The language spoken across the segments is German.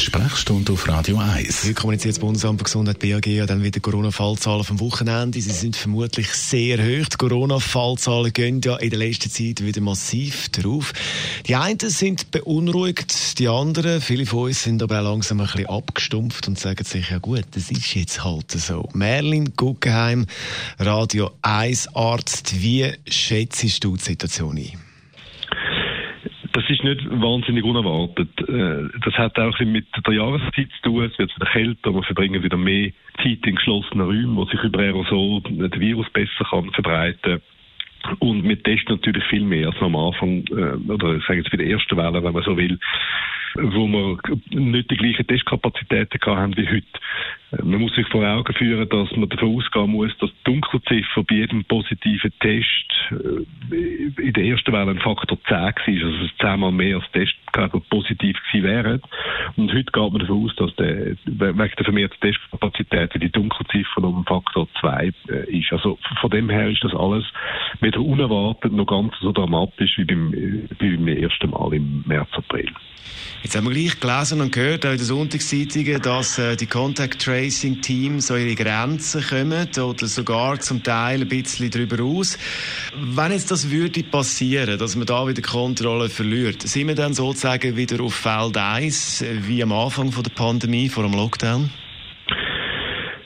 Sprechstunde auf Radio 1. Heute kommuniziert das Bundesamt für Gesundheit BAG ja dann wieder Corona-Fallzahlen vom Wochenende. Sie sind vermutlich sehr hoch. Die Corona-Fallzahlen gehen ja in der letzten Zeit wieder massiv drauf. Die einen sind beunruhigt, die anderen, viele von uns, sind aber auch langsam ein bisschen abgestumpft und sagen sich, ja gut, das ist jetzt halt so. Merlin Guggenheim, Radio 1 Arzt, wie schätzt du die Situation ein? Das ist nicht wahnsinnig unerwartet. Das hat auch mit der Jahreszeit zu tun. Es wird wieder kälter, wir verbringen wieder mehr Zeit in geschlossenen Räumen, wo sich über Aerosol der Virus besser kann verbreiten. Und wir testen natürlich viel mehr als am Anfang, oder sagen jetzt bei der ersten Welle, wenn man so will, wo wir nicht die gleichen Testkapazitäten hatten wie heute. Man muss sich vor Augen führen, dass man davon ausgehen muss, dass die Dunkelziffer bei jedem positiven Test in der ersten Welle ein Faktor 10 war, also 10-mal mehr als Testkörper positiv gewesen wären. Und heute geht man davon aus, dass wegen der vermehrten Testkapazitäten die Dunkelziffer noch ein Faktor 2 ist. Also von dem her ist das alles weder unerwartet noch ganz so dramatisch wie beim ersten Mal im März, April. Jetzt haben wir gleich gelesen und gehört, auch in den Sonntagszeitungen, dass die Contact-Tracing-Teams an ihre Grenzen kommen oder sogar zum Teil ein bisschen darüber aus. Wenn jetzt das würde passieren, dass man da wieder Kontrolle verliert, sind wir dann sozusagen wieder auf Feld 1, wie am Anfang von der Pandemie, vor dem Lockdown?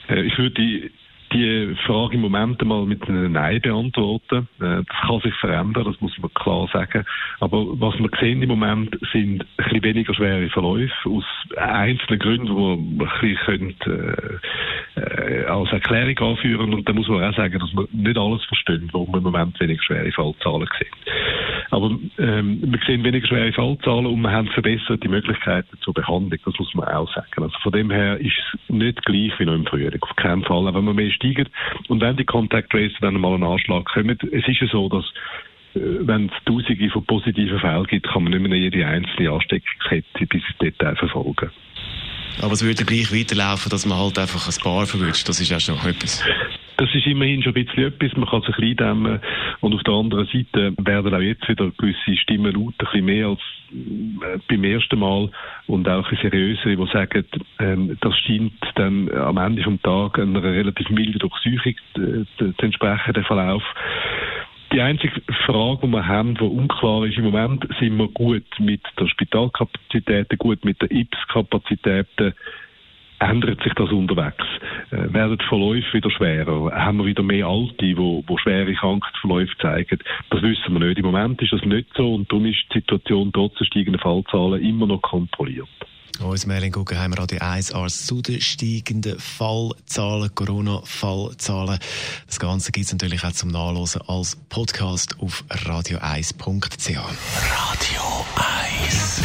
Ich würde die Frage im Moment einmal mit einem Nein beantworten. Das kann sich verändern, das muss man klar sagen. Aber was wir sehen im Moment, sind ein bisschen weniger schwere Verläufe aus einzelnen Gründen, die man ein bisschen als Erklärung anführen können. Und da muss man auch sagen, dass man nicht alles versteht, warum wir im Moment weniger schwere Fallzahlen sehen. Aber wir sehen weniger schwere Fallzahlen und wir haben verbesserte Möglichkeiten zur Behandlung, das muss man auch sagen. Also von dem her ist es nicht gleich wie noch im Frühling, auf keinen Fall, auch wenn wir mehr steigen. Und wenn die Contact Tracer dann einmal einen Anschlag kommen, es ist ja so, dass wenn es Tausende von positiven Fällen gibt, kann man nicht mehr jede einzelne Ansteckungskette bis ins Detail verfolgen. Aber es würde gleich weiterlaufen, dass man halt einfach ein paar verwünscht, das ist ja schon etwas. Das ist immerhin schon ein bisschen etwas, man kann sich eindämmen. Und auf der anderen Seite werden auch jetzt wieder gewisse Stimmen laut, ein bisschen mehr als beim ersten Mal und auch ein bisschen seriösere, die sagen, das scheint dann am Ende des Tages einer relativ milden Durchsuchung zu entsprechen, der Verlauf. Die einzige Frage, die wir haben, die unklar ist im Moment, sind wir gut mit der Spitalkapazität, gut mit der IPS-Kapazität, ändert sich das unterwegs? Werden die Verläufe wieder schwerer? Haben wir wieder mehr Alte, die schwere Krankheitsverläufe zeigen? Das wissen wir nicht. Im Moment ist das nicht so und darum ist die Situation trotz der steigenden Fallzahlen immer noch kontrolliert. Uns Merlin Guggenheim, Radio 1 Arzt, zu den steigenden Fallzahlen, Corona-Fallzahlen. Das Ganze gibt es natürlich auch zum Nachlesen als Podcast auf radioeis.ch. Radio 1.